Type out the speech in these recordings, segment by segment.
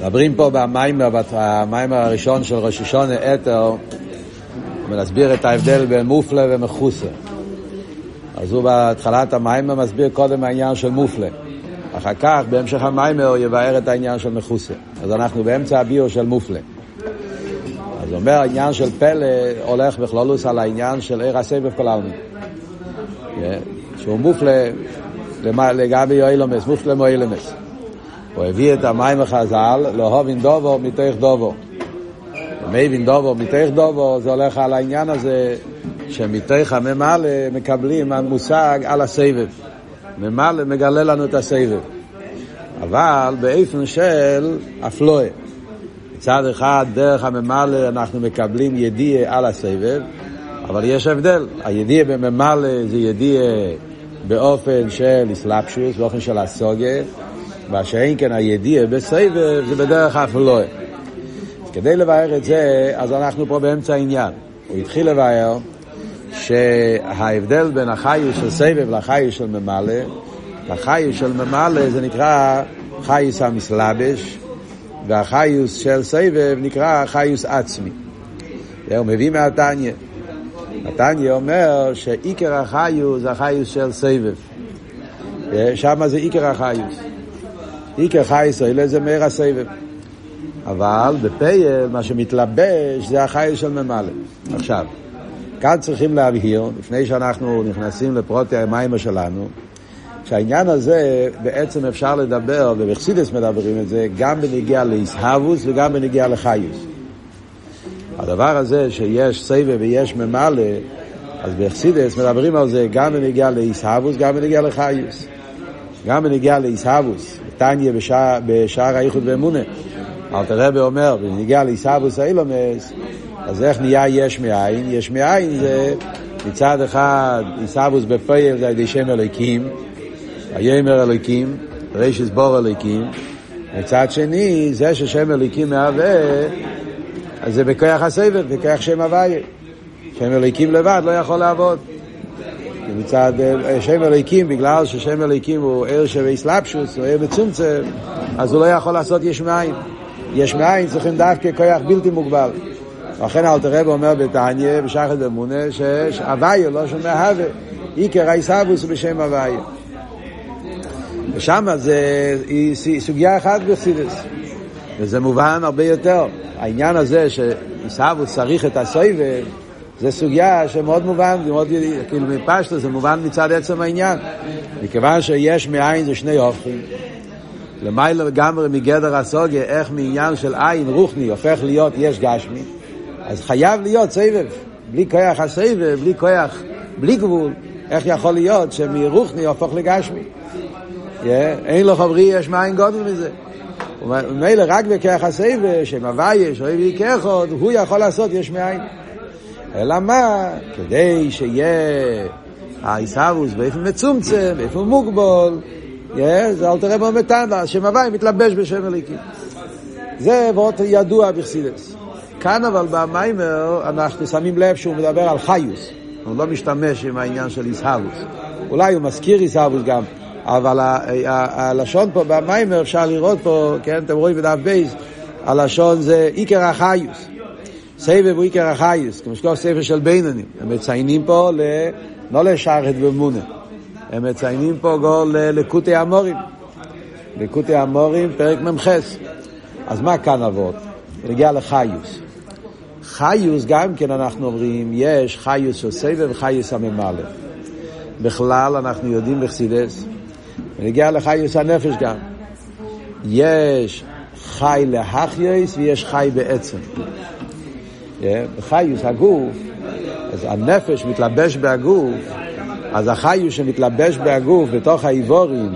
מדברים פה במיימר הראשון של ראש השנה אתר, ולהסביר את ההבדל בין מופלה ומחוסה. אז הוא בהתחלת המיימר מסביר קודם העניין של מופלה, אחר כך בהמשך המיימר הוא יבאר את העניין של מחוסה. אז אנחנו באמצע הביור של מופלה. אז אומר העניין של פלא הולך בכלולוס על העניין של עיר הסבב קולאוני, שהוא מופלה לגבי אילומס, מופלה מאילומס. הוא הביא את המים החזל, להובין דובו מתוך דובו. ומבין דובו מתוך דובו, זה הולך על העניין הזה, שמתוך הממלא מקבלים המושג על הסבב. ממלא מגלה לנו את הסבב. אבל באופן של אפלואה. מצד אחד, דרך הממלא אנחנו מקבלים ידיעה על הסבב, אבל יש הבדל. הידיעה בממלא זה ידיעה באופן של אסלאפשוס, באופן של הסוגה, ושאין כן הידיעה בסבב זה בדרך האפלואה. כדי לבאר את זה, אז אנחנו פה באמצע העניין. הוא התחיל לבאר שההבדל בין החיוש של סבב לחיוש של ממלא, החיוש של ממלא זה נקרא חיוש המסלבש, והחיוש של סבב נקרא חיוש עצמי. הוא מביא מהתניה. התניה אומר שעיקר החיוש זה החיוש של סבב. שם זה עיקר החיוש. עיקר חיוש זה מהר הסבב. אבל בפייל מה שמתלבש זה החיוש של ממלא. עכשיו, כאן צריכים להבהיר, לפני שאנחנו נכנסים לפרוטי המים שלנו, שהעניין הזה בעצם אפשר לדבר, ובחסידס מדברים את זה, גם בנגיע להסהבוס וגם בנגיע לחיוס. הדבר הזה שיש סבב ויש ממלא, אז בחסידס מדברים על זה גם בנגיע להסהבוס, גם בנגיע לחיוס. גם בנגיע להסהבוס, בתניה בשער האיחוד ואמונה. אלתרבה אומר, בנגיע להסהבוס האילומס, אז איך נהיה יש מאין? יש מאין זה מצד אחד, הסהבוס בפייל זה על ידי שם אלוקים, הימר אלוקים, רשס בור אלוקים. מצד שני, זה ששם אלוקים מהווה, אז זה בכוח הסבב, בכוח שם הוויה. שם אלוקים לבד לא יכול לעבוד. מצד שם אלוקים, בגלל ששם אלוקים הוא ער שבאסלאפשוס, הוא ער בצומצם, אז הוא לא יכול לעשות יש מאין. יש מאין צריכים דווקא כוח בלתי מוגבל. לכן אלתר רב אומר בתניה, בשחד ומונה, שהוויה לא שומע הווה. עיקר היסבוס הוא בשם הוויה. ושם זה סוגיה אחת בחסידות, וזה מובן הרבה יותר. העניין הזה שעיסאוו צריך את הסבב, זה סוגיה שמאוד מובן, כאילו מפשטו זה מובן מצד עצם העניין. מכיוון שיש מאין זה שני הופכים, למעלה לגמרי מגדר הסוגיה, איך מעניין של עין רוחני הופך להיות יש גשמי, אז חייב להיות סבב, בלי כוח הסבב, בלי כוח, בלי גבול, איך יכול להיות שמרוחני הופך לגשמי? אין לו חברי יש מאין גודל מזה. ומילא רק בכך הסבב שמוויה שאוהב יקחו הוא יכול לעשות יש מאין. אלא מה? כדי שיהיה היסהבוס באופן מצומצם, באופן מוגבל, זה אלתר רב מתנא שמוויה מתלבש בשם אלוקים. זה מאוד ידוע בחסידות. כאן אבל במיימר אנחנו שמים לב שהוא מדבר על חיוס, הוא לא משתמש עם העניין של היסהבוס. אולי הוא מזכיר היסהבוס גם, אבל הלשון פה במיימר אפשר לראות פה, כן, אתם רואים בדף בייס, הלשון זה עיקר החיוס. סבב הוא עיקר החיוס, כמו שכוח ספר של בינונים. הם מציינים פה לא לשחד ומונה. הם מציינים פה גול לליקוטי המורים. ליקוטי המורים, פרק ממחס. אז מה כאן עבוד? נגיע לחיוס. חיוס גם כן אנחנו אומרים, יש חיוס של סבב וחיוס הממלא. בכלל אנחנו יודעים בחסידות, ונגיע לחיוס הנפש גם. יש חי להחייס ויש חי בעצם. בחיוס הגוף, אז הנפש מתלבש בהגוף, אז החיוס שמתלבש בהגוף בתוך האיבורים,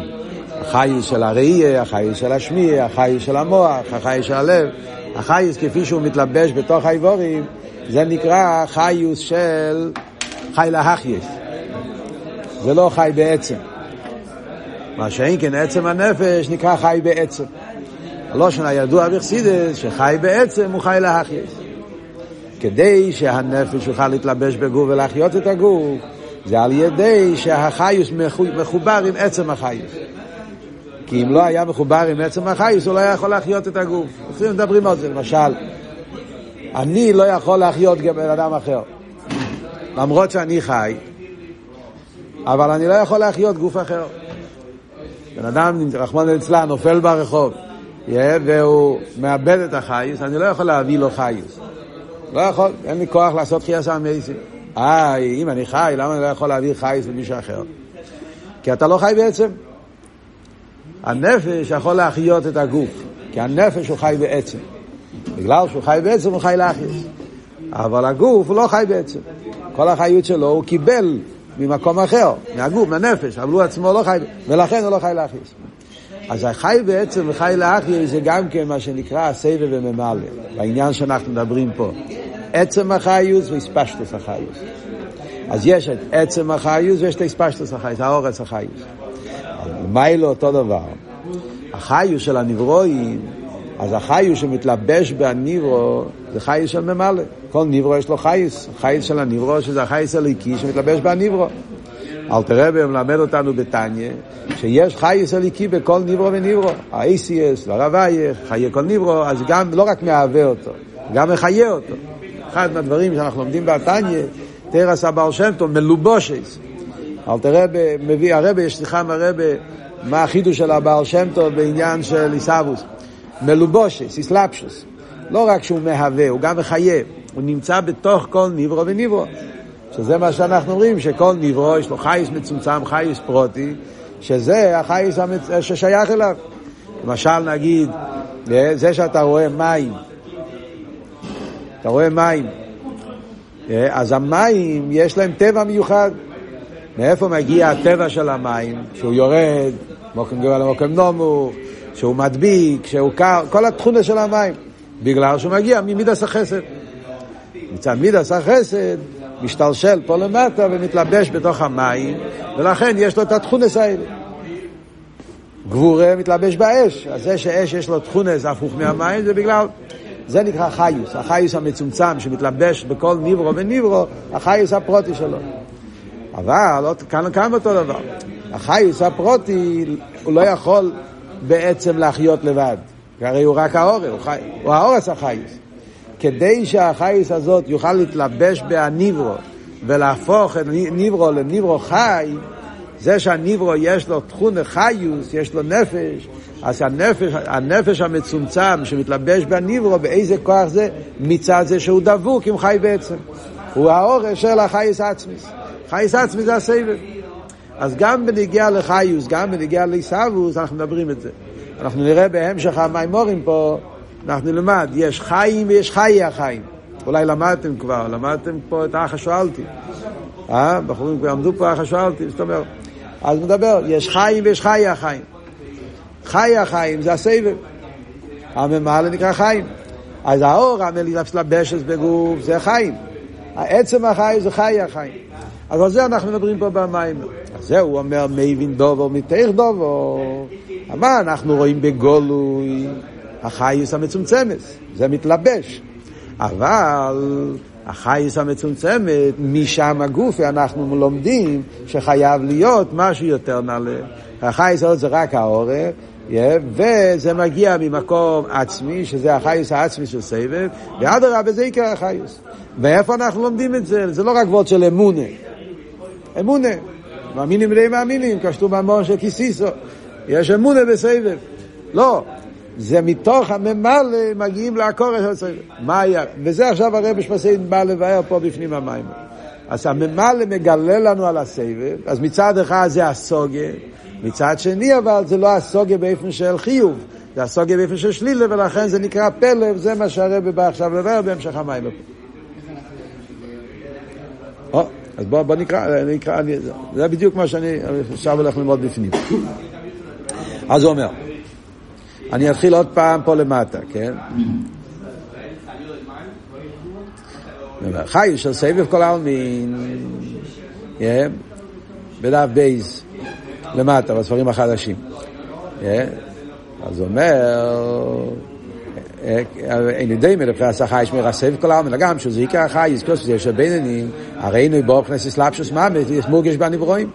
החיוס של הראייה, החיוס של השמיע, החיוס של המוח, החיוס של הלב, החיוס כפי שהוא מתלבש בתוך האיבורים, זה נקרא חיוס של חי להחייס. זה לא חי בעצם. מה שאין כן עצם הנפש נקרא חי בעצם. הלושן הידוע בחסידות שחי בעצם הוא חי להחייס. כדי שהנפש יוכל להתלבש בגוף ולהחיות את הגוף, זה על ידי שהחיוס מחובר עם עצם החיוס. כי אם לא היה מחובר עם עצם החייס, הוא לא יכול להחיות את הגוף. אפילו מדברים על זה, למשל, אני לא יכול להחיות גם בן אדם אחר. למרות שאני חי, אבל אני לא יכול להחיות גוף אחר. בן אדם, רחמן אצלן, נופל ברחוב, והוא מאבד את החייס, אני לא יכול להביא לו חייס. לא יכול, אין לי כוח לעשות חייס המייסים. אם אני חי, למה אני לא יכול להביא חייס למישהו אחר? כי אתה לא חי בעצם. הנפש יכול להחיות את הגוף, כי הנפש הוא חי בעצם. בגלל שהוא חי בעצם, הוא חי להחיות. אבל הגוף הוא לא חי בעצם. כל החיות שלו הוא קיבל ממקום אחר, מהגוף, מהנפש, אבל הוא עצמו לא חי, ולכן הוא לא חי להחיות. אז החי בעצם וחי להחיות זה גם כן מה שנקרא הסבב וממלא, בעניין שאנחנו מדברים פה. עצם החיות והספשטוס החיות. אז יש את עצם החיות ויש את הספשטוס החיות, האורץ החיות. מה היא לא אותו דבר? החיוש של הנברואים, אז החיוש שמתלבש בנברו זה חיוש של ממלא. כל נברו יש לו חיוש, חיוש של הנברו שזה החיוש הליקי שמתלבש בנברו. אל תראה ומלמד אותנו בטניה שיש חיוש הליקי בכל נברו ונברו, האיסייס, הרוויה, חיי כל נברו, אז גם לא רק מהווה אותו, גם מחיה אותו. אחד מהדברים שאנחנו לומדים בטניה, תרס הבר שם טוב, מלובושס. אל תראה, מביא הרבה, יש סליחה מהרבה, מה החידוש של הבעל שם טוב בעניין של איסאבוס. מלובושס, איסלאפשוס. לא רק שהוא מהווה, הוא גם מחייב. הוא נמצא בתוך כל נברו ונברו. שזה מה שאנחנו אומרים, שכל נברו יש לו חייס מצומצם, חייס פרוטי, שזה החייס ששייך אליו. למשל נגיד, זה שאתה רואה מים. אתה רואה מים. אז המים יש להם טבע מיוחד. מאיפה מגיע הטבע של המים, שהוא יורד, מוקם נומו, שהוא מדביק, שהוא קר, כל התכונה של המים, בגלל שהוא מגיע ממידס החסד. מצד מידס החסד משתלשל פה למטה ומתלבש בתוך המים, ולכן יש לו את התכונס האלה. גבורה מתלבש באש, אז זה שאש יש לו תכונס הפוך מהמים, זה בגלל, זה נקרא חיוס, החיוס המצומצם שמתלבש בכל נברו ונברו, החיוס הפרוטי שלו. אבל כאן אותו דבר. החיוס הפרוטי הוא לא יכול בעצם לחיות לבד. הרי הוא רק האורס, הוא האורס החיוס. כדי שהחיוס הזאת יוכל להתלבש בנברו ולהפוך את נברו לנברו חי, זה שהנברו יש לו תכונה חיוס, יש לו נפש, אז הנפש המצומצם שמתלבש בנברו, באיזה כוח זה? מצד זה שהוא דבוק עם חי בעצם. הוא האורס של החיוס עצמי. חייס עצמי זה הסבב. אז גם בנגיע לחיוס, גם בנגיע ליסאבוס, אנחנו מדברים את זה. אנחנו נראה בהמשך המיימורים פה, אנחנו נלמד, יש חיים ויש חיי החיים. אולי למדתם כבר, למדתם פה את האח השואלתי. בחורים כבר עמדו פה האח השואלתי, זאת אומרת. אז מדבר, יש חיים ויש חיי החיים. חיי החיים זה הסבב. הממלא נקרא חיים. אז האור המלבש בגוף זה חיים. העצם החיים זה חיי החיים. אז על זה אנחנו מדברים פה במים. אז זה הוא אומר, מייבין דובו, מתאיך דובו. מה אנחנו רואים בגולוי? החייס המצומצמס. זה מתלבש. אבל החייס המצומצמת, משם הגוף, אנחנו לומדים שחייב להיות משהו יותר נעלה. החייס הזה זה רק העורף, וזה מגיע ממקום עצמי, שזה החייס העצמי של סבב, ועד הרב זה עיקר החייס. ואיפה אנחנו לומדים את זה? זה לא רק וורד של אמונה. אמונה, מאמינים בני מאמינים, כשתו ממש כיסיסו, יש אמונה בסבב. לא, זה מתוך הממלא מגיעים לעקור של סבב. וזה עכשיו הרב משפסיין בא לבאר פה בפנים המים. אז הממלא מגלה לנו על הסבב, אז מצד אחד זה הסוגה, מצד שני אבל זה לא הסוגה באיפן של חיוב, זה הסוגה באיפן של שלילה, ולכן זה נקרא פלב, זה מה שהרב בא עכשיו לבאר בהמשך המים. אז בוא נקרא, זה בדיוק מה שאני עכשיו הולך ללמוד בפנים. אז הוא אומר, אני אתחיל עוד פעם פה למטה, כן? חי של סבב כל העלמין, בדף בייז, למטה, בספרים החדשים. אז הוא אומר, אין ידי מלפרס החייש מרסב כל העלמין, גם שזה עיקר החייש, כוס זה שביננים, הראינו בו פרנס אסלאפשוס מאמת, יש מורגש בנברואים.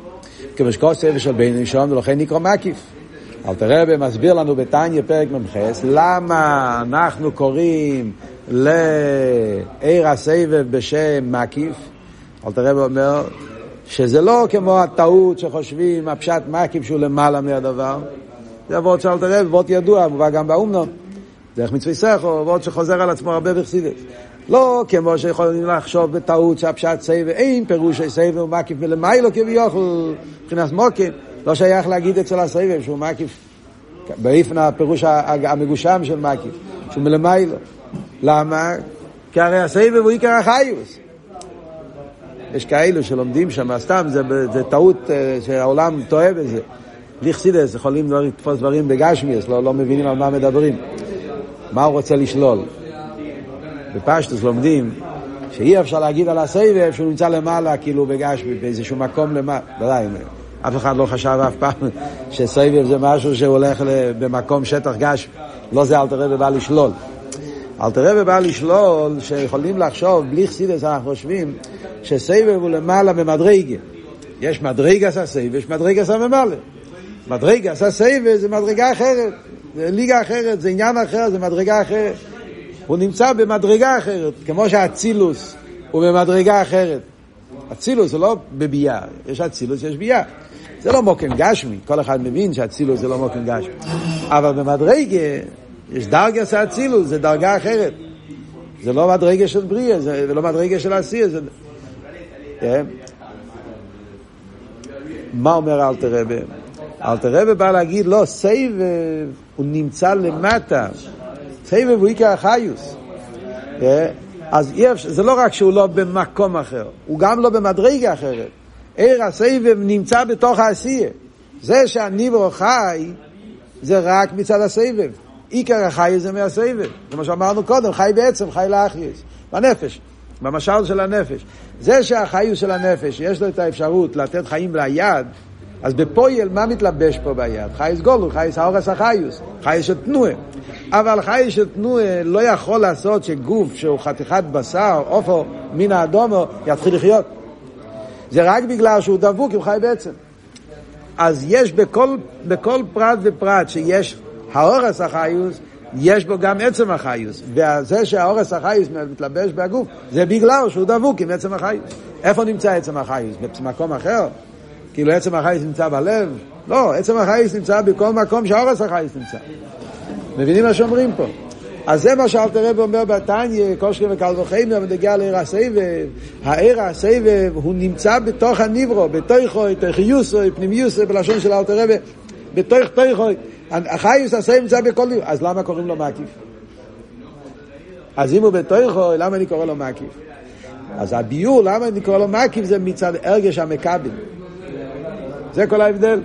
כמשקוס סבב של ביננים שום, ולכן נקרא מקיף. אלתר רבי מסביר לנו בתניא פרק ממחס למה אנחנו קוראים לעיר הסבב בשם מקיף. אלתר רבי אומר שזה לא כמו הטעות שחושבים הפשט מקיף שהוא למעלה מהדבר. זה עבוד של אלתר רבי, עבוד ידוע, מובא גם באומנות דרך מצווי סכו, עבוד שחוזר על עצמו הרבה בחסידות. לא כמו שיכולים לחשוב בטעות שהפשט סבב אין פירוש שסבב הוא מקיף מלמיילו כביכול מבחינת מוקים. לא שייך להגיד אצל הסבב שהוא מקיף באיפנה הפירוש המגושם של מקיף שהוא מלמיילו. למה? כי הרי הסבב הוא עיקר החיוס. יש כאלו שלומדים שם סתם, זה טעות שהעולם טועה בזה. לכסידס יכולים לתפוס דברים בגשמיאס, לא מבינים על מה מדברים, מה הוא רוצה לשלול. בפשטוס לומדים שאי אפשר להגיד על הסבב שהוא נמצא למעלה, כאילו בגשמי, באיזשהו מקום למעלה. בדיוק, אף אחד לא חשב אף פעם שסבב זה משהו שהולך במקום שטח גשמי. לא זה אלתר רבי בא לשלול. אלתר רבי בא לשלול שיכולים לחשוב, בלי חסידס אנחנו חושבים שסבב הוא למעלה במדרגה. יש מדרגה של סבב, יש מדרגה של ממעלה. מדרגה של סבב זה מדרגה אחרת, זה ליגה אחרת, זה עניין אחר, זה מדרגה אחרת. הוא נמצא במדרגה אחרת, כמו שהצילוס הוא במדרגה אחרת. הצילוס הוא לא בבייה, יש הצילוס, יש בייה. זה לא מוקם גשמי, כל אחד מבין שהצילוס זה לא מוקם גשמי. אבל במדרגה, יש דרגה שהצילוס, זה דרגה אחרת. זה לא מדרגה של בריאה, זה לא מדרגה של עשייה. זה... מה אומר אלתר רבי? אלתר רבי בא להגיד, לא, סבב הוא נמצא למטה. סבב הוא עיקר החיוס. אז זה לא רק שהוא לא במקום אחר, הוא גם לא במדרגה אחרת. עיר הסבב נמצא בתוך העשייה. זה שהניברו חי, זה רק מצד הסבב. עיקר החיוס זה מהסבב. כמו שאמרנו קודם, חי בעצם, חי להחיוס. בנפש, במשל של הנפש. זה שהחיוס של הנפש, יש לו את האפשרות לתת חיים ליד, אז בפועל, מה מתלבש פה ביד? חייס גולו, חייס האורס החיוס, חייס של תנועה. אבל חייס של תנועה לא יכול לעשות שגוף שהוא חתיכת בשר, אופו, מן האדומו, יתחיל לחיות. זה רק בגלל שהוא דבוק, הוא חי בעצם. אז יש בכל פרט ופרט שיש האורס החיוס, יש בו גם עצם החיוס. וזה שהאורס החיוס מתלבש בגוף, זה בגלל שהוא דבוק עם עצם החיוס. איפה נמצא עצם החיוס? במקום אחר? כאילו עצם החייס נמצא בלב? לא, עצם החייס נמצא בכל מקום שהאורס החייס נמצא. מבינים מה שאומרים פה? אז זה מה שאלתר רבי אומר בתניא, קושרי וקל וחומר, מדגיע לעיר הסבב. העיר הסבב הוא נמצא בתוך הניברו, בתוכו, תחיוסו, פנימיוסו, בלשון של אלתר רבי, בתוכו. החייס הסבב נמצא בכל ניברו. אז למה קוראים לו מקיף? אז אם הוא בתוכו, למה אני קורא לו מקיף? אז הביור, למה אני קורא לו מקיף, זה מצד הרגש המקבל. זה כל ההבדל.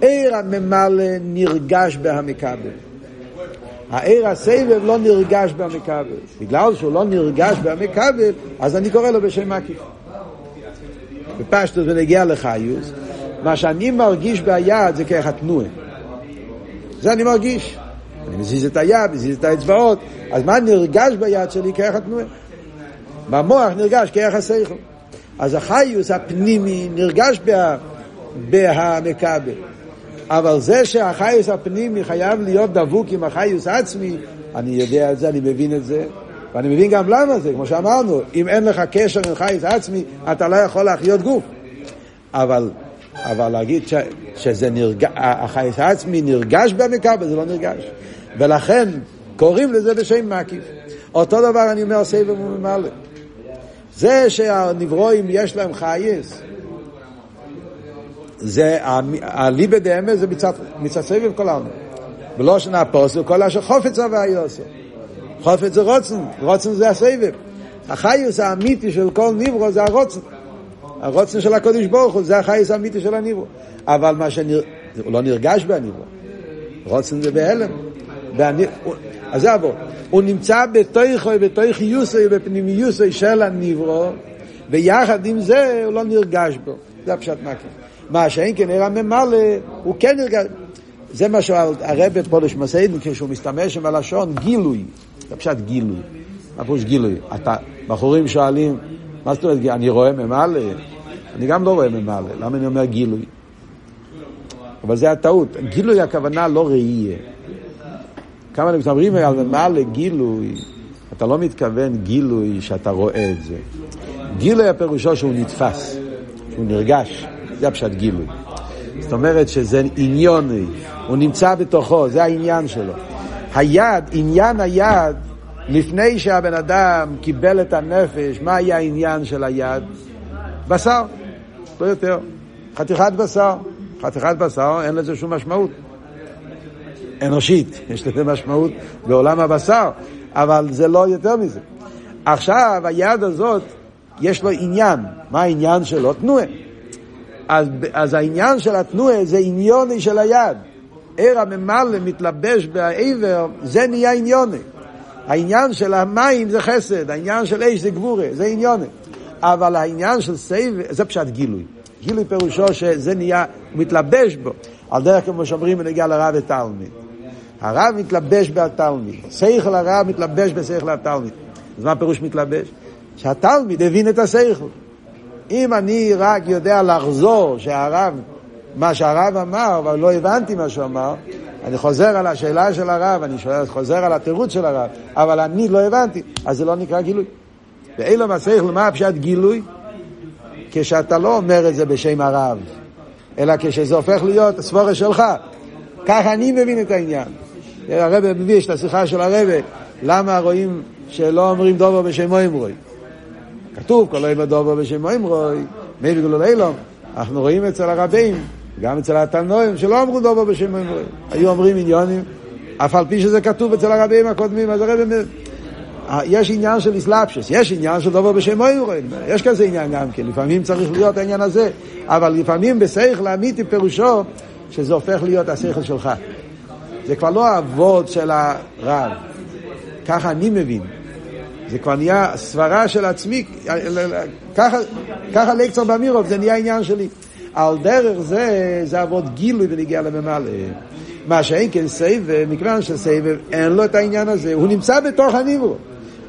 עיר הממלא נרגש בהמקבל. העיר הסבב לא נרגש בהמקבל. בגלל שהוא לא נרגש בהמקבל, אז אני קורא לו בשם מקיף. בפשטות ונגיע לחיוס, מה שאני מרגיש ביד זה ככה תנועה. זה אני מרגיש. אני מזיז את היד, מזיז את האצבעות. אז מה נרגש ביד שלי ככה תנועה? במוח נרגש ככה סייכל. אז החיוס הפנימי נרגש בהמקבל. אבל זה שהחיוס הפנימי חייב להיות דבוק עם החיוס עצמי, אני יודע את זה, אני מבין את זה, ואני מבין גם למה זה, כמו שאמרנו, אם אין לך קשר עם חיוס עצמי, אתה לא יכול להחיות גוף. אבל להגיד שזה נרגש, החיוס העצמי נרגש בהמקבל, זה לא נרגש. ולכן קוראים לזה בשם מקיף. אותו דבר אני אומר סבב וממלא. זה שהנברואים יש להם חייס, זה הליבה דאמס, זה מצד סבב כל העולם. ולא שנפוסו, כל אשר חופץ הוואי עושה. חופץ זה רוצן, רוצן זה הסבב. החייס האמיתי של כל נברו זה הרוצן. הרוצן של הקודש ברוך הוא, זה החייס האמיתי של הנברו. אבל מה הוא לא נרגש בהנברו. רוצן זה בהלם. אז זה עבור. הוא נמצא בתוך יוסוי, בפנימי יוסוי של הנברו, ויחד עם זה הוא לא נרגש בו. זה הפשט מקיף. מה שאין כן עיר הממלא, הוא כן נרגש. זה מה שהרבי פולש מסעידן, כשהוא מסתמש עם הלשון, גילוי. זה פשט גילוי. מה פשוט גילוי? בחורים שואלים, מה זאת אומרת, אני רואה ממלא? אני גם לא רואה ממלא. למה אני אומר גילוי? אבל זה הטעות. גילוי הכוונה לא ראייה. כמה מסברים על מה לגילוי, אתה לא מתכוון גילוי שאתה רואה את זה. גילוי הפירושו שהוא נתפס, שהוא נרגש. זה הפשט גילוי. זאת אומרת שזה עניוני, הוא נמצא בתוכו, זה העניין שלו. היד, עניין היד, לפני שהבן אדם קיבל את הנפש, מה היה העניין של היד? בשר, לא יותר. חתיכת בשר. חתיכת בשר, אין לזה שום משמעות. אנושית, יש לזה משמעות בעולם הבשר, אבל זה לא יותר מזה. עכשיו, היד הזאת, יש לו עניין. מה העניין שלו? תנועה. אז העניין של התנועה זה עניוני של היד. ער הממלא מתלבש בעבר, זה נהיה עניוני. העניין של המים זה חסד, העניין של אש זה גבורה, זה עניוני. אבל העניין של סבב, זה פשט גילוי. גילוי פירושו שזה נהיה, מתלבש בו. על דרך כמו שאומרים, נגיע לרב ותלמיד. הרב מתלבש בתלמיד. שכל הרב מתלבש בשכל התלמיד. אז מה פירוש מתלבש? שהתלמיד הבין את השכל. אם אני רק יודע לחזור שהרב, מה שהרב אמר, אבל לא הבנתי מה שהוא אמר, אני חוזר על השאלה של הרב, אני חוזר על התירוץ של הרב, אבל אני לא הבנתי, אז זה לא נקרא גילוי. ואילו מסייך למה הפשט גילוי? כשאתה לא אומר את זה בשם הרב, אלא כשזה הופך להיות ספורש שלך. כך אני מבין את העניין. הרב מביא, יש את השיחה של הרב, למה רואים שלא אומרים דובר בשם אמרוי? כתוב, כל אימא דובר בשם אמרוי, מי בגלול אילום. אנחנו רואים אצל הרבים, גם אצל התנועים, שלא אמרו דובר בשם אמרוי. היו אומרים עניונים, אף על פי שזה כתוב אצל הרבים הקודמים, אז הרב מביא. יש עניין של אסלאפשס, יש עניין של דובר בשם אמרוי, יש כזה עניין גם כן, לפעמים צריך להיות העניין הזה, אבל לפעמים בשכל האמיתי פירושו שזה הופך להיות השכל שלך. זה כבר לא העבוד של הרב, ככה אני מבין. זה כבר נהיה סברה של עצמי, ככה לקצר במירוב, זה נהיה העניין שלי. על דרך זה, זה עבוד גילוי ונגיע לממלא. מה שאין כן סבב, מכיוון שסבב, אין לו את העניין הזה, הוא נמצא בתוך הניברו.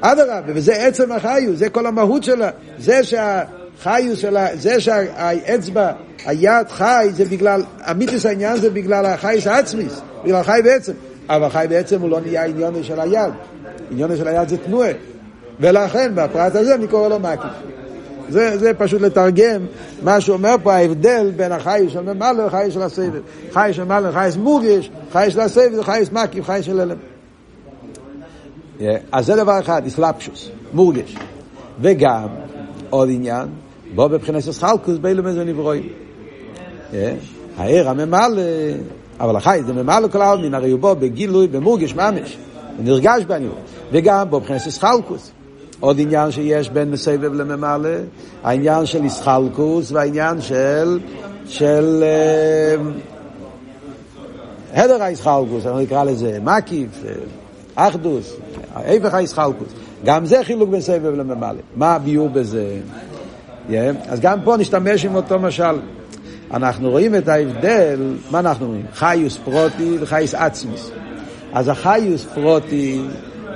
אדרבה, וזה עצם החיוס, זה כל המהות שלה, זה שהחיוס שלה, זה שהאצבע, היד חי, זה בגלל, אמיתיס העניין זה בגלל החייס העצמיס, בגלל חי בעצם. אבל חי בעצם הוא לא נהיה עניון של היד. עניון של היד זה תנועה. ולכן, בפרט הזה אני קורא לו מקיף. זה פשוט לתרגם מה שאומר פה ההבדל בין החייס של ממלא לחייס של הסבב. חייס של ממלא, חייס מורגש, חייס של הסבב, חייס מקיף, חייס של אלם. אז זה דבר אחד, אסלאפשוס, מורגש. וגם, עוד עניין, בו בבחינס הסחלקוס, באילו מזו נברואים. הער הממלא, אבל החי, זה ממלא כל העלמין, הרי הוא בו בגילוי, במורגש ממש, נרגש בנו. וגם בו בבחינס הסחלקוס. עוד עניין שיש בין סבב לממלא, העניין של הסחלקוס, והעניין של הדר הסחלקוס, אני אקרא לזה, מקיף, אחדוס, ההפך הישחלקוס. גם זה חילוק בין סבב לממלא. מה הביור בזה? אז גם פה נשתמש עם אותו משל. אנחנו רואים את ההבדל, מה אנחנו רואים? חיוס פרוטי וחייס עצמיס. אז החיוס פרוטי,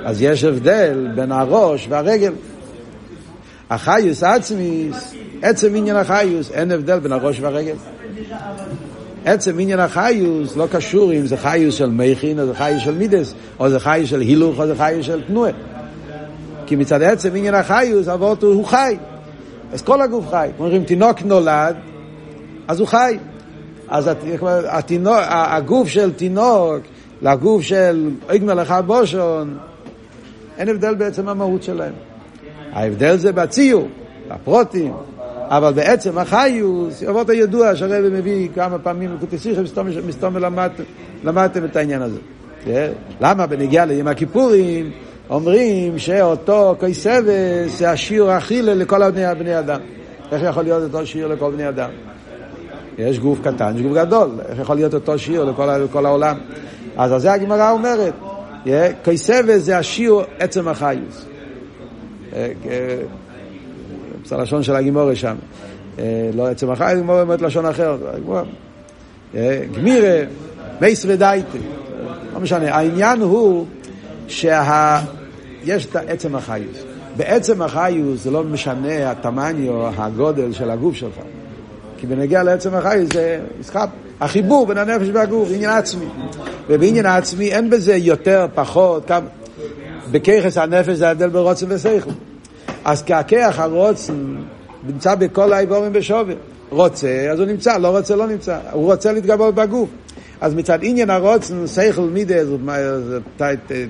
אז יש הבדל בין הראש והרגל. החיוס עצמיס, עצם עניין החיוס, אין הבדל בין הראש והרגל. עצם עניין החיוס לא קשור אם זה חיוס של מייכין או זה חיוס של מידס או זה חיוס של הילוך או זה חיוס של תנועה, כי מצד עצם עניין החיוס אבות הוא חי, אז כל הגוף חי. אומרים תינוק נולד אז הוא חי, אז התינוק, הגוף של תינוק לגוף של איגמל אחד בושון, אין הבדל בעצם המהות שלהם. ההבדל זה בציור, הפרוטים. אבל בעצם החיוס, אבות הידוע שהרב מביא כמה פעמים לקוטסיך, מסתום ולמדתם את העניין הזה. למה בנגיע לימי הכיפורים אומרים שאותו כיסבס זה השיעור האכילה לכל בני אדם. איך יכול להיות אותו שיעור לכל בני אדם? יש גוף קטן, יש גוף גדול. איך יכול להיות אותו שיעור לכל העולם? אז זה הגמרא אומרת. כיסבס זה השיעור עצם החיוס. זה הלשון של הגימורה שם. לא עצם החי, הגימורה אומרת לשון אחר. גמירה, מייסרי דייטי. לא משנה. העניין הוא שיש את עצם החיוס. בעצם החיוס זה לא משנה התמניו, הגודל של הגוף שלך. כי בנגיע לעצם החיוס זה ישחב. החיבור בין הנפש והגוף, עניין עצמי. ובעניין העצמי אין בזה יותר, פחות, כמה. בכיחס הנפש זה הבדל ברוצן ושכל. אז ככח הרוצן נמצא בכל האיבורים בשובר. רוצה, אז הוא נמצא, לא רוצה, לא נמצא. הוא רוצה להתגבות בגוף. אז מצד עניין הרוצן, שכל מידה,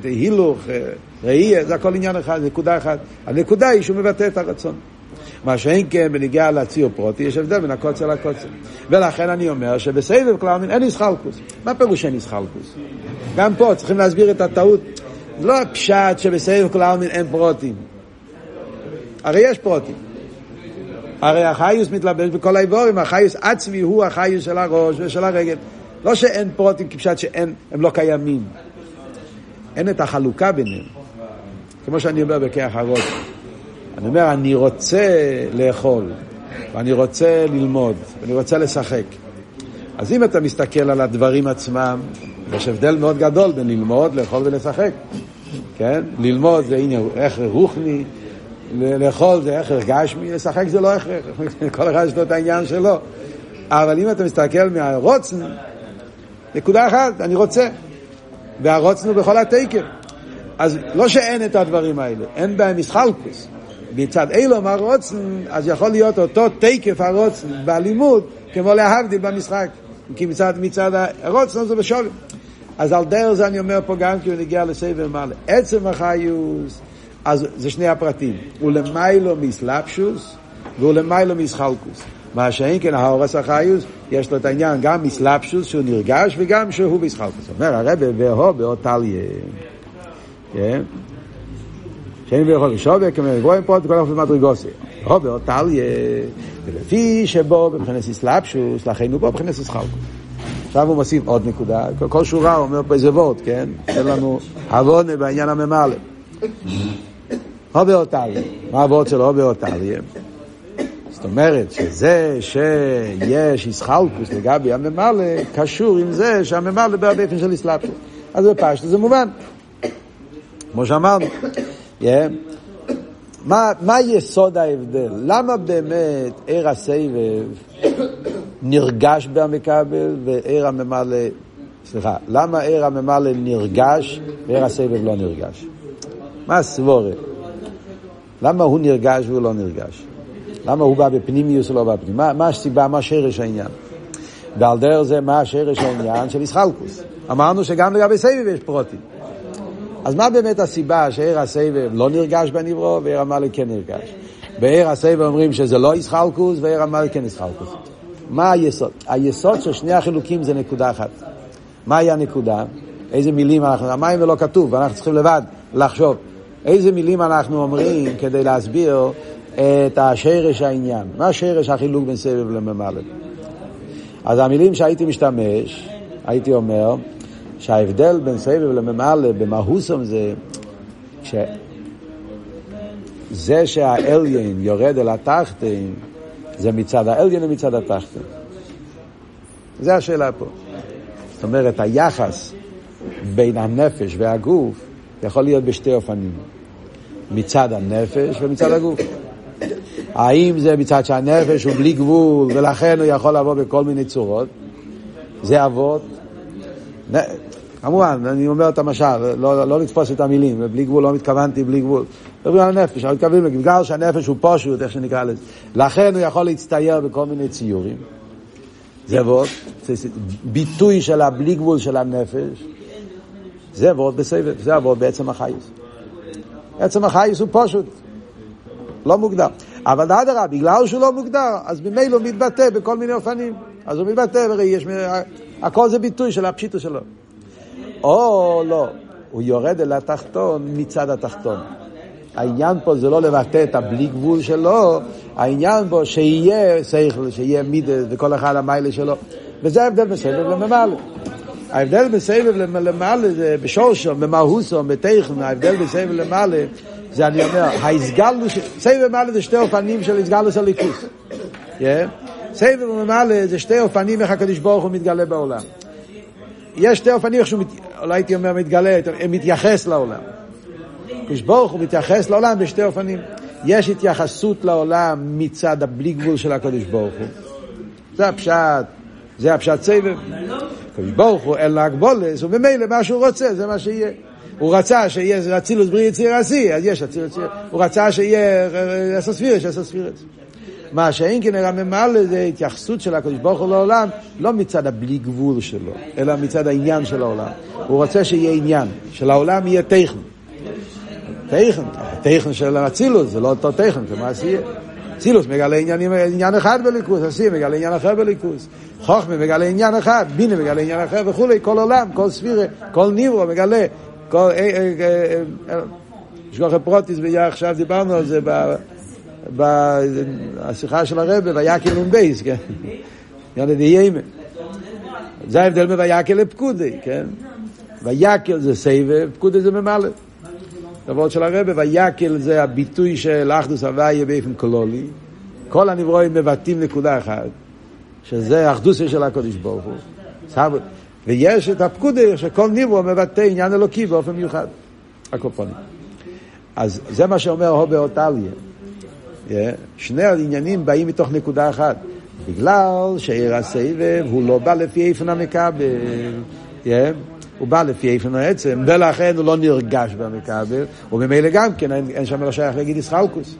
הילוך, ראייה, זה הכל עניין אחד, נקודה אחת. הנקודה היא שהוא מבטא את הרצון. מה שאין כן בניגע לציור פרוטי, יש הבדל בין הקוצה לקוצה. ולכן אני אומר שבסבב כלאמין אין ישחלקוס. מה פירוש אין ישחלקוס? גם פה צריכים להסביר את הטעות. לא פשט שבסבב כלאמין אין פרוטים. הרי יש פרוטים. הרי החיוס מתלבש בכל האיבורים. החיוס עצמי הוא החיוס של הראש ושל הרגל. לא שאין פרוטים כפשט שאין, הם לא קיימים. אין את החלוקה ביניהם. כמו שאני אומר בכיח הראש. אני אומר, אני רוצה לאכול, ואני רוצה ללמוד, ואני רוצה לשחק. אז אם אתה מסתכל על הדברים עצמם, יש הבדל מאוד גדול בין ללמוד, לאכול ולשחק. כן? ללמוד זה הנה, איך רוחני, לאכול זה איך הרגשמי, לשחק זה לא איך, כל אחד יש לו את העניין שלו. אבל אם אתה מסתכל מהרוצן, נקודה אחת, אני רוצה. והרוצן הוא בכל התקר. אז לא שאין את הדברים האלה, אין בהם ישחלקוס. מצד אילום הרוצן, אז יכול להיות אותו תקף הרוצן בלימוד, כמו להבדיל במשחק. כי מצד הרוצן זה בשולם. אז על דרך זה אני אומר פה גם כי הוא נגיע לסבב מעלה. עצם החיוס, אז זה שני הפרטים. הוא למיילו מסלפשוס, והוא למיילו מסחלקוס. מה שאין כן, ההורס החיוס, יש לו את העניין גם מסלפשוס, שהוא נרגש, וגם שהוא מסחלקוס. זאת אומרת, הרב והוא באותליה. כן? שאין ביכול לשווה, כמו גויים פה, כל אופן מדרגוסי. רובה, אותליה, ולפי שבו, בבחינס אסלאפשוס, לכינו בו, בבחינס אסחלקוס. עכשיו הוא מוסיף עוד נקודה, כל שורה הוא אומר פה איזה וורד, כן? אין לנו הבונה בעניין הממלא. רובה, אותליה. מה הוורד שלו? רובה, אותליה. זאת אומרת, שזה שיש אסחלקוס לגבי הממלא, קשור עם זה שהממלא בהבחין של אסלאפשוס. אז בפשט זה מובן. כמו שאמרנו. מה יסוד ההבדל? למה באמת עיר הסבב נרגש במקבל ועיר הממלא, סליחה, למה עיר הממלא נרגש ועיר הסבב לא נרגש? מה הסבורה? למה הוא נרגש והוא לא נרגש? למה הוא בא בפנימיוס ולא בפנימיוס? מה הסיבה? מה שרש העניין? ועל דרך זה מה שרש העניין של ישחלקוס? אמרנו שגם לגבי סבב יש פרוטים. אז מה באמת הסיבה שעיר הסבב לא נרגש בנברו ועיר המלא כן נרגש? בעיר הסבב אומרים שזה לא ישחלקוס ועיר המלא כן ישחלקוס. מה היסוד? היסוד של שני החילוקים זה נקודה אחת. מהי הנקודה? איזה מילים אנחנו, המים ולא כתוב, ואנחנו צריכים לבד לחשוב. איזה מילים אנחנו אומרים כדי להסביר את השרש העניין? מה שרש החילוק בין סבב לממלא? אז המילים שהייתי משתמש, הייתי אומר, שההבדל בין סבב לממלא במהוסם זה שזה שהאליין יורד אל התחתן זה מצד האליין ומצד התחתן. זה השאלה פה. זאת אומרת, היחס בין הנפש והגוף יכול להיות בשתי אופנים, מצד הנפש ומצד הגוף. האם זה מצד שהנפש הוא בלי גבול ולכן הוא יכול לבוא בכל מיני צורות, זה אבות כמובן, אני אומר את המשל, לא לתפוס את המילים, בלי גבול, לא מתכוונתי בלי גבול. דברים על הנפש, אני מתכוון בגלל שהנפש הוא פשוט, איך שנקרא לזה. לכן הוא יכול להצטייר בכל מיני ציורים. זה ועוד, ביטוי של הבלי גבול של הנפש. זה ועוד בסבב, זה ועוד בעצם החייס. בעצם החייס הוא פשוט, לא מוגדר. אבל אדרבה, בגלל שהוא לא מוגדר, אז במילא הוא מתבטא בכל מיני אופנים. אז הוא מתבטא, וראי, יש... הכל זה ביטוי של הפשיטו שלו. או לא, הוא יורד אל התחתון מצד התחתון. העניין פה זה לא לבטא את הבלי גבול שלו, העניין פה שיהיה שכל, שיהיה מידה וכל אחד המיילה שלו. וזה ההבדל בסבב למעלה. ההבדל בסבב למעלה זה בשורשו, במהוסו, בתכן, ההבדל בסבב למעלה זה אני אומר, סבב למעלה זה שתי אופנים של הסגלוס הליכוס. סבב וממלא זה שתי אופנים איך הקדוש ברוך הוא מתגלה בעולם. יש שתי אופנים איך שהוא, אולי הייתי אומר מתגלה, מתייחס לעולם. הקדוש ברוך הוא מתייחס לעולם בשתי אופנים. יש התייחסות לעולם מצד הבלי גבול של הקדוש ברוך הוא. זה הפשט זה הפשט סבב. קביש ברוך הוא אין להגבולס, וממילא מה שהוא רוצה זה מה שיהיה. הוא רצה שיהיה אצילוס בריא יציר עשי, אז יש אצילוס בריא. הוא רצה שיהיה אסספירס, אסספירס. מה שאין כן הרממה לזה התייחסות של הקביש ברוך הוא לעולם, לא מצד הבלי גבול שלו, אלא מצד העניין של העולם. הוא רוצה שיהיה עניין, שלעולם יהיה טכן. טכן, הטכן של האצילוס, זה לא אותו טכן, זה מה שיהיה. צילוס מגלה עניין אחד בליכוס, עשי מגלה עניין אחר בליכוס, חוכמה מגלה עניין אחד, בינה מגלה עניין אחר וכו'. כל עולם, כל ספירה, כל ניברו מגלה, כל... שגוח הפרוטיס, עכשיו דיברנו על זה בשיחה של הרב, ויקל ומבייס, כן? יונד יאימה. זה ההבדל מויקל לפקודי, כן? ויקל זה סבב, פקודי זה ממלא. תבואות של הרב, ויקל זה הביטוי של אחדוס הוויה באופן כללי. כל הנברואים מבטאים נקודה אחת, שזה האחדוס של הקדוש ברוך הוא. ויש את הפקודה שכל נברוא מבטא עניין אלוקי באופן מיוחד. הקופונים. אז זה מה שאומר הובה אותליה. שני העניינים באים מתוך נקודה אחת. בגלל שעיר הסבב הוא לא בא לפי איפן המקבל. הוא בא לפי איפן העצם, ולכן הוא לא נרגש במקבל, וממילא גם כן, אין שם לא שייך להגיד ישחלקוס.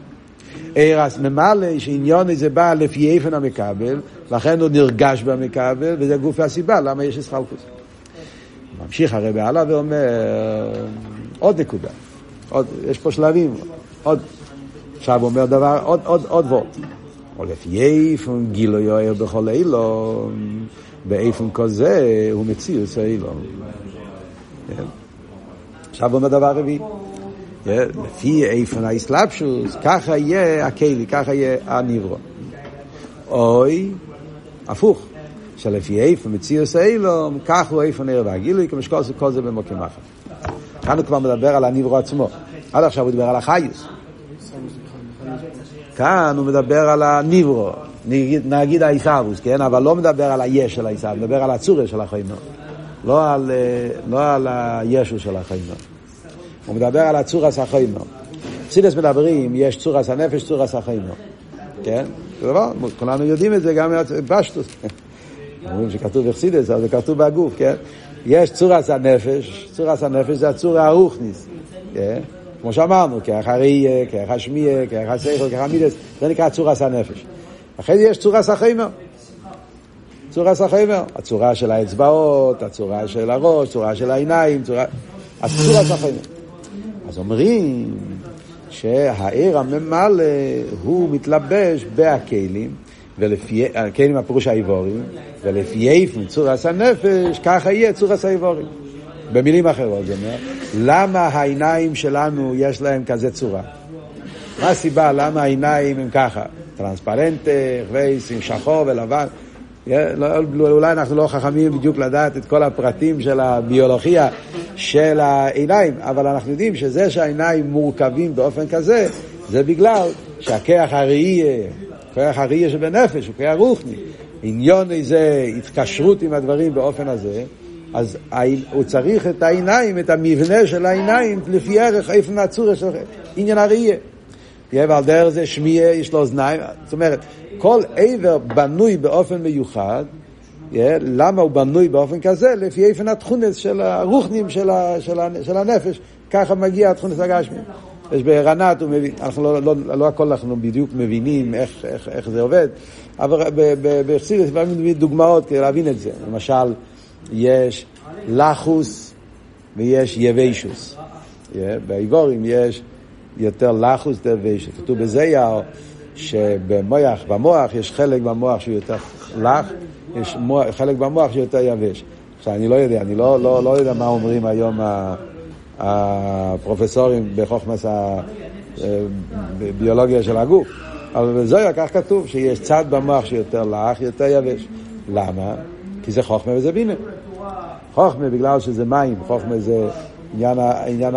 אירס ממלא שעניון הזה בא לפי איפן המקבל, לכן הוא נרגש במקבל, וזה גוף הסיבה, למה יש ישחלקוס. ממשיך הרב הלאה ואומר, עוד נקודה, יש פה שלבים, עוד, עכשיו אומר דבר, עוד וורט. או לפי איפן גילו יוער בכל אילו, באיפן כזה הוא מציר סאילו. עכשיו אומר דבר רבי, לפי איפן האסלאפשוס, ככה יהיה הכלי, ככה יהיה הניברו. אוי, הפוך, שלפי איפן מציר סאילו, כך הוא איפן ערב הגילוי, כמשקוס וכל זה במוקים אחר. כאן הוא כבר מדבר על הניברו עצמו, עד עכשיו הוא מדבר על החיוס. כאן הוא מדבר על הניברו, נגיד האיסאבוס, כן? אבל לא מדבר על היש של האיסאבוס, מדבר על הצורה של החיינו. לא על הישו של החיינו. הוא מדבר על הצורה של החיינו. סידס מדברים, יש צורה של הנפש, צורה של החיינו. כן? כולנו יודעים את זה גם בפשטוס. אומרים שכתוב בחסידס, אבל זה כתוב בגוף, כן? יש צורה של הנפש, צורה של הנפש זה הצורה הרוחנית. כן? כמו שאמרנו, כאח הראייה, כאח השמיעה, כאח השכל, כאח המידס, זה נקרא צורה של הנפש. אחרי זה יש צורה של החיינו. צורה של החיינו. הצורה של האצבעות, הצורה של הראש, צורה של העיניים, צורה... הצורה של החיינו. אז אומרים שהעיר הממלא הוא מתלבש בהכלים, ולפי... הכלים הפירוש האיבורים, ולפי איפן צורה של הנפש, ככה יהיה צורה של האיבורים. במילים אחרות, זאת אומרת, למה העיניים שלנו יש להם כזה צורה? מה הסיבה? למה העיניים הם ככה? טרנספרנטה, חווייס, עם שחור ולבן. אולי אנחנו לא חכמים בדיוק לדעת את כל הפרטים של הביולוגיה של העיניים, אבל אנחנו יודעים שזה שהעיניים מורכבים באופן כזה, זה בגלל שהכח הראייה, כח הראייה שבנפש, הוא כח רוחני. עניון איזה התקשרות עם הדברים באופן הזה, אז הוא צריך את העיניים, את המבנה של העיניים, לפי ערך, איפן הצורה של עניין הראייה. ועל דרך זה שמיעה, יש לו אוזניים. זאת אומרת, כל עבר בנוי באופן מיוחד, למה הוא בנוי באופן כזה? לפי איפן התכונס של הרוחנים של הנפש. ככה מגיע התכונס הגשמי. יש בהרנת, אנחנו לא הכל אנחנו בדיוק מבינים איך זה עובד, אבל בהחסיד, יש דוגמאות כדי להבין את זה. למשל, יש לחוס ויש יביישוס. באיבורים יש יותר לחוס ויביישוס. כתוב בזייר שבמוח, במוח יש חלק במוח שהוא יותר לח, יש חלק במוח שהוא יותר יבש. עכשיו אני לא יודע, אני לא יודע מה אומרים היום הפרופסורים בחוכמת הביולוגיה של הגוף. אבל בזייר כך כתוב שיש צד במוח שיותר לח, יותר יבש. למה? כי זה חוכמה וזה בינה. חוכמה בגלל שזה מים, חוכמה זה עניין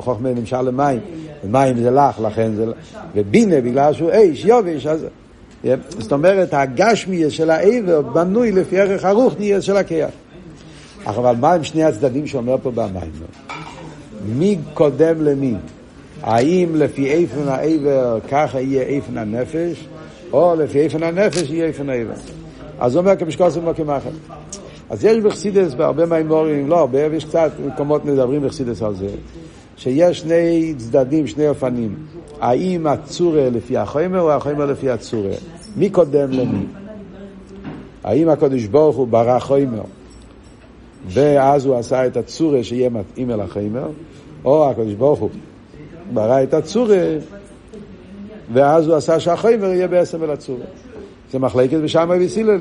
חוכמה נמשל למים, מים זה לח, לכן זה... ובינה בגלל שהוא איש, יובש, אז... זאת אומרת, הגשמי של העבר בנוי לפי ערך הרוחני של הכיח. אבל מה הם שני הצדדים שאומר פה במים? מי קודם למי? האם לפי איפן העבר ככה יהיה איפן הנפש, או לפי איפן הנפש יהיה איפן העבר? אז הוא אומר כמשקוס ומכמחת. אז יש בחסידס בהרבה מהאמורים, לא הרבה, יש קצת מקומות מדברים בחסידס על זה, שיש שני צדדים, שני אופנים. האם הצורה לפי החומר או החומר לפי הצורה? מי קודם למי? האם הקדוש ברוך הוא ברא חומר, ואז הוא עשה את הצורה שיהיה מתאים אל החומר, או הקדוש ברוך הוא ברא את הצורה, ואז הוא עשה שהחומר יהיה בעצם אל הצורה. זה מחלקת בשמה וסילל.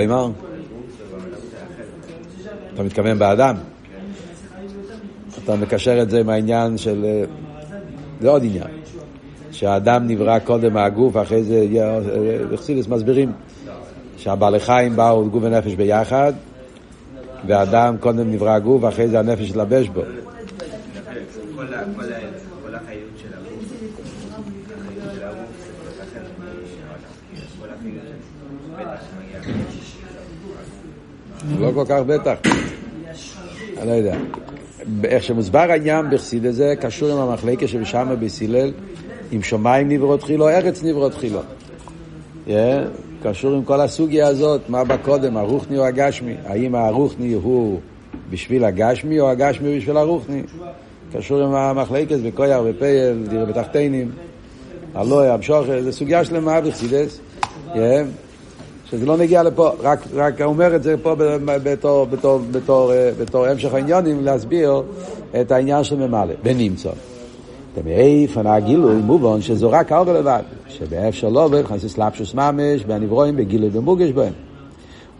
אימר? אתה מתכוון באדם? אתה מקשר את זה עם העניין של... זה עוד עניין. שהאדם נברא קודם מהגוף, אחרי זה... בחסידס מסבירים שהבעלי חיים באו גוף ונפש ביחד, והאדם קודם נברא הגוף, אחרי זה הנפש התלבש בו. כל החיות של הגוף, החיות של הגוף, זה אחר כל החיות של בטח. לא כל כך בטח, אני לא יודע איך שמוסבר העניין בחסיד הזה, קשור עם המחלקה שבשם בסילל, עם שמיים נברא תחילו, ארץ נברא תחילו, קשור עם כל הסוגיה הזאת, מה בקודם, הרוחני או הגשמי, האם הרוחני הוא בשביל הגשמי או הגשמי הוא בשביל הרוחני, קשור עם המחלקה בקויר ופייל דיר בתחתינים הלוי המשוחר, זה סוגיה שלמה בחסידס, שזה לא נגיע לפה, רק אומר את זה פה בתור המשך העניינים, להסביר את העניין של ממלא, בנמצא. ומאיפן הגילוי מובן שזו רק האור לבד, שבאפשר לא ובחסיס לפשוס ממש, בנברואים, בגילוי ומוגש בהם.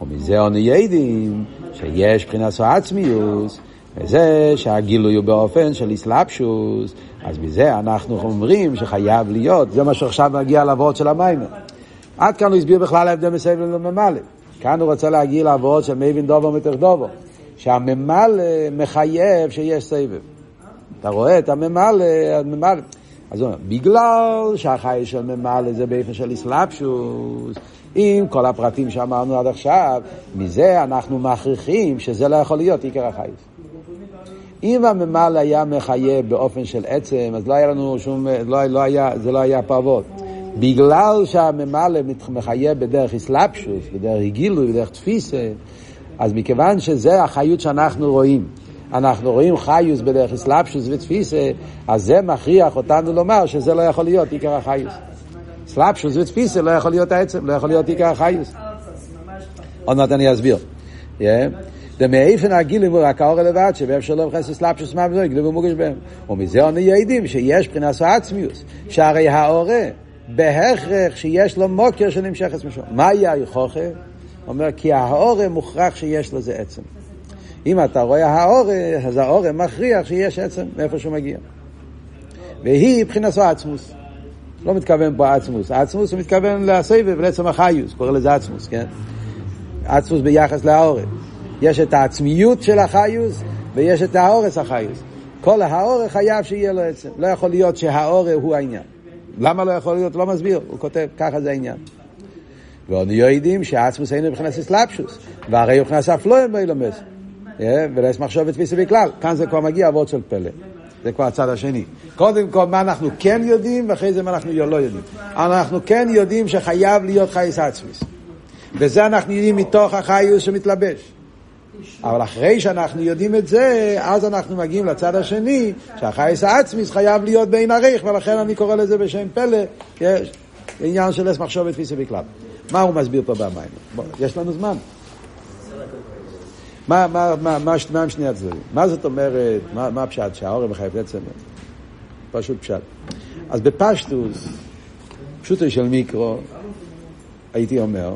ומזה אנו ידים שיש בחינתו עצמיוס, וזה שהגילוי הוא באופן של איסלפשוס, אז מזה אנחנו אומרים שחייב להיות, זה מה שעכשיו מגיע לעבוד של המים. עד כאן הוא הסביר בכלל ההבדל מסבל לממלא. כאן הוא רוצה להגיע לעבוד של מבין דובו מתחדובו. שהממלא מחייב שיש סבב. אתה רואה את הממלא, אז הוא אומר, בגלל שהחי של ממלא זה באופן של איסלאפשוס, עם כל הפרטים שאמרנו עד עכשיו, מזה אנחנו מכריחים שזה לא יכול להיות עיקר החי. אם הממלא היה מחייב באופן של עצם, אז לא היה לנו שום, זה לא היה פעבות. בגלל שהממלא מחייב בדרך הסלאפשוס, בדרך גילוי, בדרך תפיסה, אז מכיוון שזה החיות שאנחנו רואים, אנחנו רואים חיוס בדרך הסלאפשוס ותפיסה, אז זה מכריח אותנו לומר שזה לא יכול להיות עיקר החיוס. סלאפשוס ותפיסה לא יכול להיות העצם, לא יכול להיות עיקר החיוס. עוד מעט אני אסביר. ומאיפן הגילוי הוא רק האור לבד, שבאפשר לא בחסי סלאפשוס מהמזורי, גילוי ומוגש בהם. ומזה אנו יעדים שיש בחינתו עצמיוס, שהרי האורה, בהכרח שיש לו מוקר שנמשך את משהו. מה יהיה היכוחה? אומר, כי האורם מוכרח שיש לו זה עצם. אם אתה רואה האורם, אז האורם מכריח שיש עצם מאיפה שהוא מגיע. והיא בחינתו עצמוס. לא מתכוון פה עצמוס. עצמוס הוא מתכוון לסבב, לעצם החיוס. קורא לזה עצמוס, כן? עצמוס ביחס להאורם. יש את העצמיות של החיוס, ויש את האורס החיוס. כל האורם חייב שיהיה לו עצם. לא יכול להיות שהאורם הוא העניין. למה לא יכול להיות? לא מסביר. הוא כותב, ככה זה העניין. ועוד יודעים שהעצמוס אינו מבחינת אסלאפשוס, והרי הוא מבחינת אף לא הם באילומס. ולאס מחשוב ותפיסה בכלל. כאן זה כבר מגיע עבוד של פלא. זה כבר הצד השני. קודם כל, מה אנחנו כן יודעים, ואחרי זה מה אנחנו לא יודעים. אנחנו כן יודעים שחייב להיות חייס עצמוס. וזה אנחנו יודעים מתוך החיוס שמתלבש. אבל אחרי שאנחנו יודעים את זה, אז אנחנו מגיעים לצד השני, שהחייס העצמיס חייב להיות בין עריך, ולכן אני קורא לזה בשם פלא, יש עניין של אס מחשוב ותפיסה בכלל. מה הוא מסביר פה במים? יש לנו זמן. מה עם שני הצדדים? מה זאת אומרת, מה הפשט שהאורם מחייב עצם? פשוט פשט. אז בפשטוס, פשוטו של מיקרו, הייתי אומר,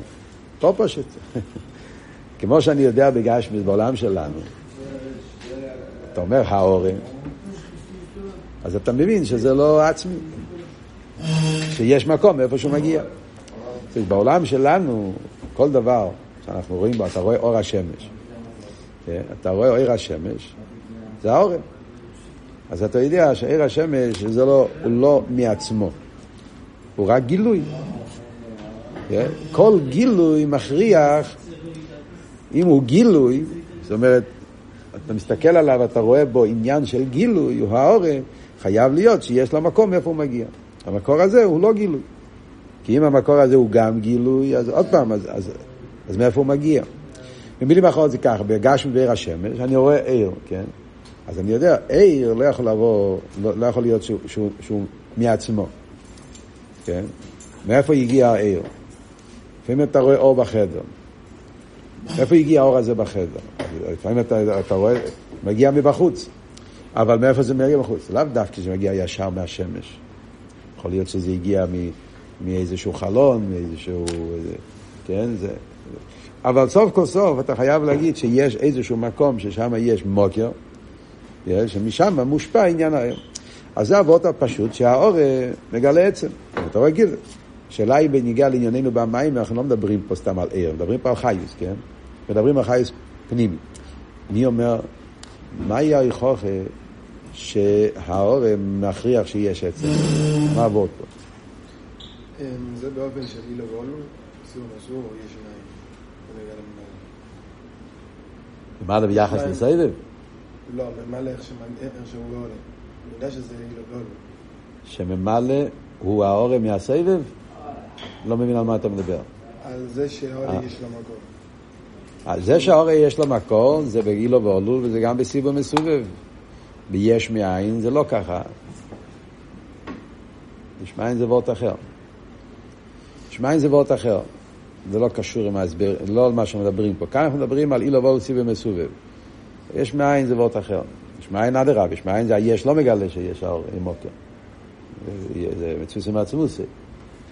פה פשוט. כמו שאני יודע בגשמי בעולם שלנו, אתה אומר האורם, אז אתה מבין שזה לא עצמי, שיש מקום איפה שהוא מגיע. בעולם שלנו, כל דבר שאנחנו רואים בו, אתה רואה אור השמש. אתה רואה עיר השמש, זה האורם. אז אתה יודע שעיר השמש הוא לא מעצמו, הוא רק גילוי. כל גילוי מכריח, אם הוא גילוי, זאת אומרת, אתה מסתכל עליו, אתה רואה בו עניין של גילוי, הוא האורם, חייב להיות שיש לה מקום מאיפה הוא מגיע. המקור הזה הוא לא גילוי. כי אם המקור הזה הוא גם גילוי, אז עוד פעם, אז מאיפה הוא מגיע? במילים אחרות זה כך, בגשם בעיר השמש, אני רואה עיר, כן? אז אני יודע, עיר לא יכול לבוא, לא יכול להיות שהוא מעצמו, כן? מאיפה הגיע העיר? לפעמים אתה רואה אור בחדר. מאיפה הגיע האור הזה בחדר? לפעמים אתה רואה, מגיע מבחוץ. אבל מאיפה זה מגיע בחוץ? לאו דווקא זה מגיע ישר מהשמש. יכול להיות שזה הגיע מאיזשהו חלון, מאיזשהו... כן, זה... אבל סוף כל סוף אתה חייב להגיד שיש איזשהו מקום ששם יש מוקר, שמשם מושפע עניין העיר. אז זה עבוד הפשוט שהאור מגלה עצם. אתה רואה גיל, שאלה היא בניגע לענייננו במים, אנחנו לא מדברים פה סתם על עיר, מדברים פה על חיוס, כן? מדברים על חיוס פנימי. אני אומר, מהי ההוכחה שהאור מכריח שיש עצם? מה עבוד פה? זה באופן שלי לבוא לו, סיום עשור או יש עיניים. מה זה ביחס לסבב? לא, ממלא איך שהוא גאולה. אני יודע שזה גאולה. שממלא הוא האור מהסבב? לא מבין על מה אתה מדבר. על זה שהאור יש לו מקור. על זה שהאור יש לו מקור, זה בגילו ועולול, וזה גם בסיבו מסובב. ביש מאין זה לא ככה. יש מאין זה ואות אחר. יש מאין זה ואות אחר. זה לא קשור עם ההסבר, לא על מה שמדברים פה. כאן אנחנו מדברים על אילו ואולסי ומסובב. יש מאין זה ואות אחר. יש מאין עד הרב, יש מאין זה היש, לא מגלה שיש האור עם מוקר. זה מצווסי מעצמוסי.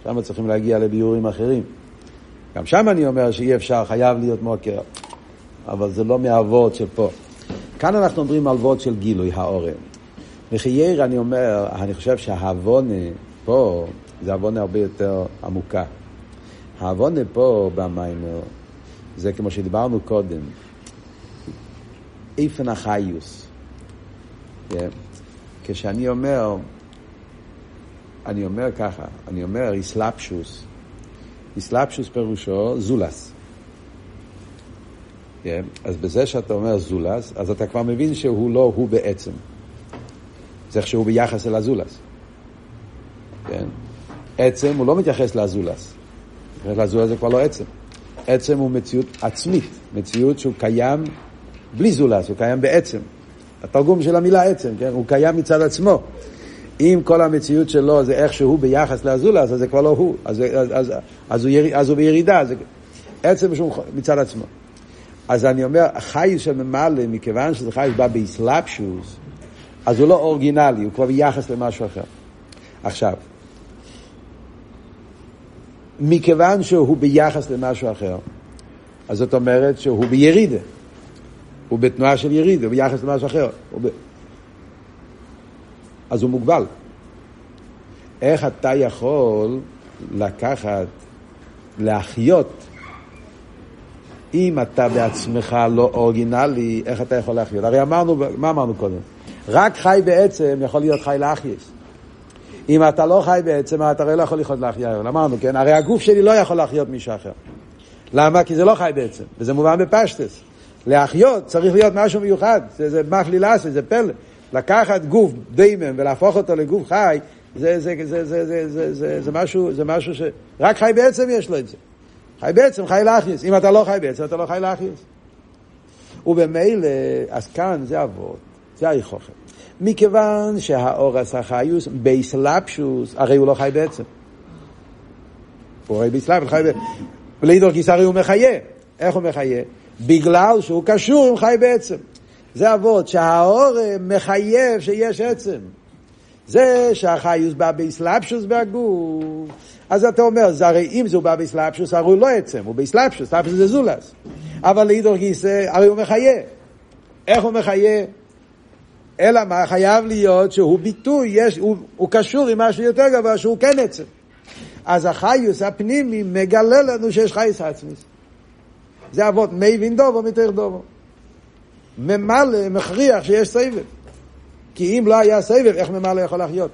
שם צריכים להגיע לביורים אחרים. גם שם אני אומר שאי אפשר, חייב להיות מוקר. אבל זה לא מהוות של פה. כאן אנחנו מדברים על וות של גילוי, האורם. וחייר אני אומר, אני חושב שההבונה פה, זה הבונה הרבה יותר עמוקה. ההבונה פה במיימר, זה כמו שדיברנו קודם, איפן החיוס. כשאני אומר, אני אומר איסלאפשוס. איסלאפשוס פירושו זולס. אז בזה שאתה אומר זולס, אז אתה כבר מבין שהוא לא הוא בעצם. זה שהוא ביחס אל הזולס. עצם הוא לא מתייחס לזולס. לזולס זה כבר לא עצם. עצם הוא מציאות עצמית, מציאות שהוא קיים בלי זולס, הוא קיים בעצם. התרגום של המילה עצם, כן? הוא קיים מצד עצמו. אם כל המציאות שלו זה איך שהוא ביחס לזולס, אז זה כבר לא הוא. אז הוא בירידה. עצם שהוא מצד עצמו. אז אני אומר, החייס שממלא, מכיוון שזה חייס בא באיסלאפשוס, אז הוא לא אורגינלי, הוא כבר ביחס למשהו אחר. עכשיו, מכיוון שהוא ביחס למשהו אחר, אז זאת אומרת שהוא בירידה. הוא בתנועה של ירידה, הוא ביחס למשהו אחר. אז הוא מוגבל. איך אתה יכול לקחת, להחיות, אם אתה בעצמך לא אורגינלי, איך אתה יכול להחיות? הרי אמרנו, מה אמרנו קודם? רק חי בעצם יכול להיות חי להחייס. אם אתה לא חי בעצם, אתה הרי לא יכול לחיות להחייס. אמרנו, כן? הרי הגוף שלי לא יכול להחיות מישהו אחר. למה? כי זה לא חי בעצם. וזה מובן בפשטס. להחיות צריך להיות משהו מיוחד. זה מחלילה, זה פלא. לקחת גוף דיימן ולהפוך אותו לגוף חי, זה משהו שרק חי בעצם יש לו את זה. חי בעצם, חי להכיס. אם אתה לא חי בעצם, אתה לא חי להכיס. ובמילא, אז כאן זה עבוד, זה היכוכם. מכיוון שהאורס החיוס באיסלאפשוס, הרי הוא לא חי בעצם. הוא הרי באיסלאפשוס, חי בעצם. ולעידור כיס הרי הוא מחיה. איך הוא מחיה? בגלל שהוא קשור עם חי בעצם. זה עבוד שהאורם מחייב שיש עצם. זה שהחיוס בא באיסלאפשוס בהגוף. אז אתה אומר, זה הרי אם זה בא באיסלאפשוס, הרי הוא לא עצם, הוא באיסלאפשוס, סלאפשוס זה זולס. אבל להידור גיסא, הרי הוא מחיה. איך הוא מחיה? אלא מה? חייב להיות שהוא ביטוי, הוא קשור עם משהו יותר גבוה, שהוא כן עצם. אז החיוס הפנימי מגלה לנו שיש חייס עצמיס. זה עבוד מי וינדובו מתאיר דובו. ממלא מכריח שיש סבב. כי אם לא היה סבב, איך ממלא יכול לחיות?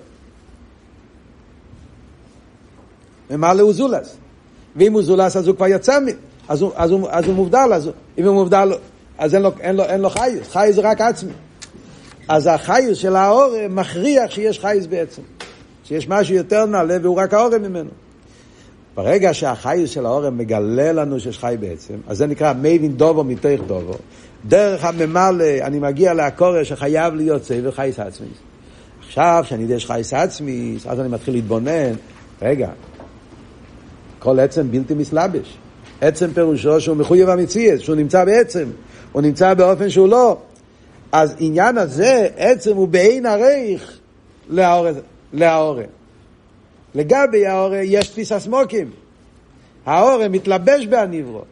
ממלא הוא זולס. ואם הוא זולס, אז הוא כבר יצא, אז הוא מובדל. אם הוא מובדל, אז אין לו חייס. חייס זה רק עצמי. אז החיוס של האורם מכריח שיש חיוס בעצם, שיש משהו יותר נעלה והוא רק האורם ממנו. ברגע שהחיוס של האורם מגלה לנו שיש חי בעצם, אז זה נקרא מבין דובו מתוך דובו, דרך הממלא אני מגיע להקורא שחייב להיות צבע חייס עצמי. עכשיו שאני יודע שחייס עצמי, אז אני מתחיל להתבונן, רגע, כל עצם בלתי מסלבש, עצם פירושו שהוא מחויב המציאות, שהוא נמצא בעצם, הוא נמצא באופן שהוא לא. אז עניין הזה, עצם הוא בעין הרייך להאורם. לגבי האורם יש תפיסת סמוקים. האורם מתלבש בהנברו,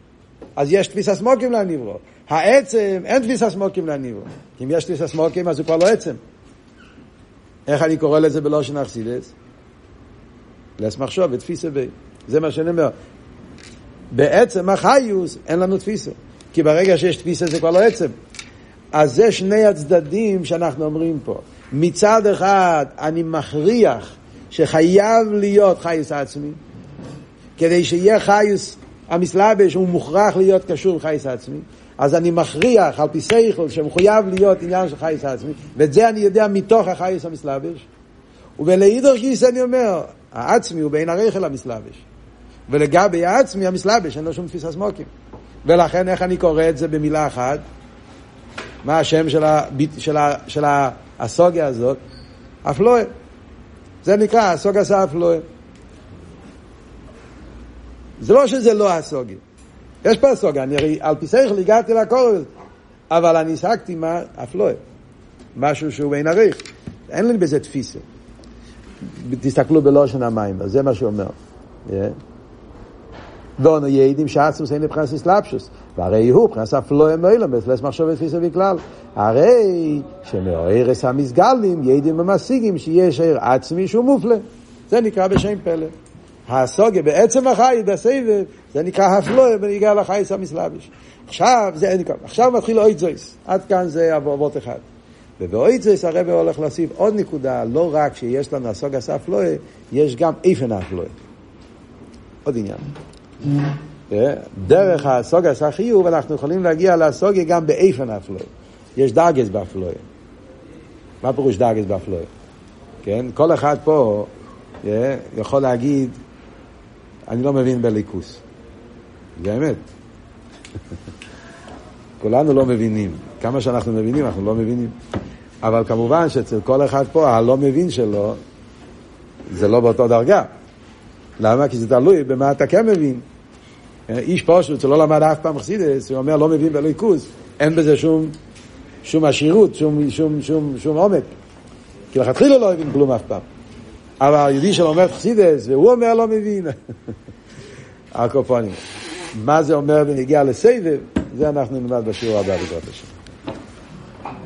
אז יש תפיסת סמוקים להנברו. העצם אין תפיסת סמוקים להנברו. אם יש תפיסת סמוקים, אז הוא כבר לא עצם. איך אני קורא לזה בלושן אכסידס? להסמחשוב, תפיסה בי. זה מה שאני אומר. בעצם החיוס אין לנו תפיסה. כי ברגע שיש תפיסה זה כבר לא עצם. אז זה שני הצדדים שאנחנו אומרים פה. מצד אחד אני מכריח שחייב להיות חיוס עצמי. כדי שיהיה חיוס המסלבש הוא מוכרח להיות קשור לחייס עצמי. אז אני מכריח על פי שכל שמחויב להיות עניין של חייס עצמי. ואת זה אני יודע מתוך החייס המסלבש. ולעידור גיס אני אומר, העצמי הוא בין הרחל המסלבש. ולגבי העצמי המסלבש אין לו שום תפיסה סמוקים. ולכן איך אני קורא את זה במילה אחת? מה השם של הסוגיה הזאת? אפלואה. זה נקרא הסוגיה עשה אפלואה. זה לא שזה לא הסוגיה. יש פה הסוגיה. אני על פי שכל הגעתי לקורל. אבל אני עסקתי מה אפלואה. משהו שהוא בין הריח. אין לי בזה תפיסה. תסתכלו בלושן המים. זה מה שאומר. ואנו יעדים שעצמוס אין לבחנס אסלאפשוס, והרי הוא בחנס אף לא אמוילם בסלס מחשוב תפיסה בכלל, הרי שמאוירס המסגלים יעדים ומשיגים שיש עיר עצמי שהוא מופלה. זה נקרא בשם פלא הסוגה בעצם החי בסבב, זה נקרא הפלואה בניגע לחייס המסלאביש. עכשיו מתחיל אויצויס. עד כאן זה עבורות אחד. ובאויצויס הרב הולך להוסיף עוד נקודה, לא רק שיש לנו הסוגה ספלואה, יש גם איפן הפלואה. עוד עניין. דרך הסוגה סחיוב אנחנו יכולים להגיע לסוגה גם באיפן הפלואה. יש דאגס באפלואה. מה פירוש דאגס באפלואה? כן? כל אחד פה יכול להגיד אני לא מבין בליכוס. זה האמת. כולנו לא מבינים. כמה שאנחנו מבינים, אנחנו לא מבינים. אבל כמובן שאצל כל אחד פה, הלא מבין שלו, זה לא באותו דרגה. למה? כי זה תלוי במה אתה כן מבין. איש פשוט שלא למד אף פעם חסידס, הוא אומר לא מבין בליכוס. אין בזה שום עשירות, שום עומק. כי לכתחילה לא הבין כלום אף פעם. אבל היהודי שלומד חסידס, והוא אומר לא מבין. הקופונים. מה זה אומר ונגיע לסבב, זה אנחנו נלמד בשיעור הבא בגלל השם.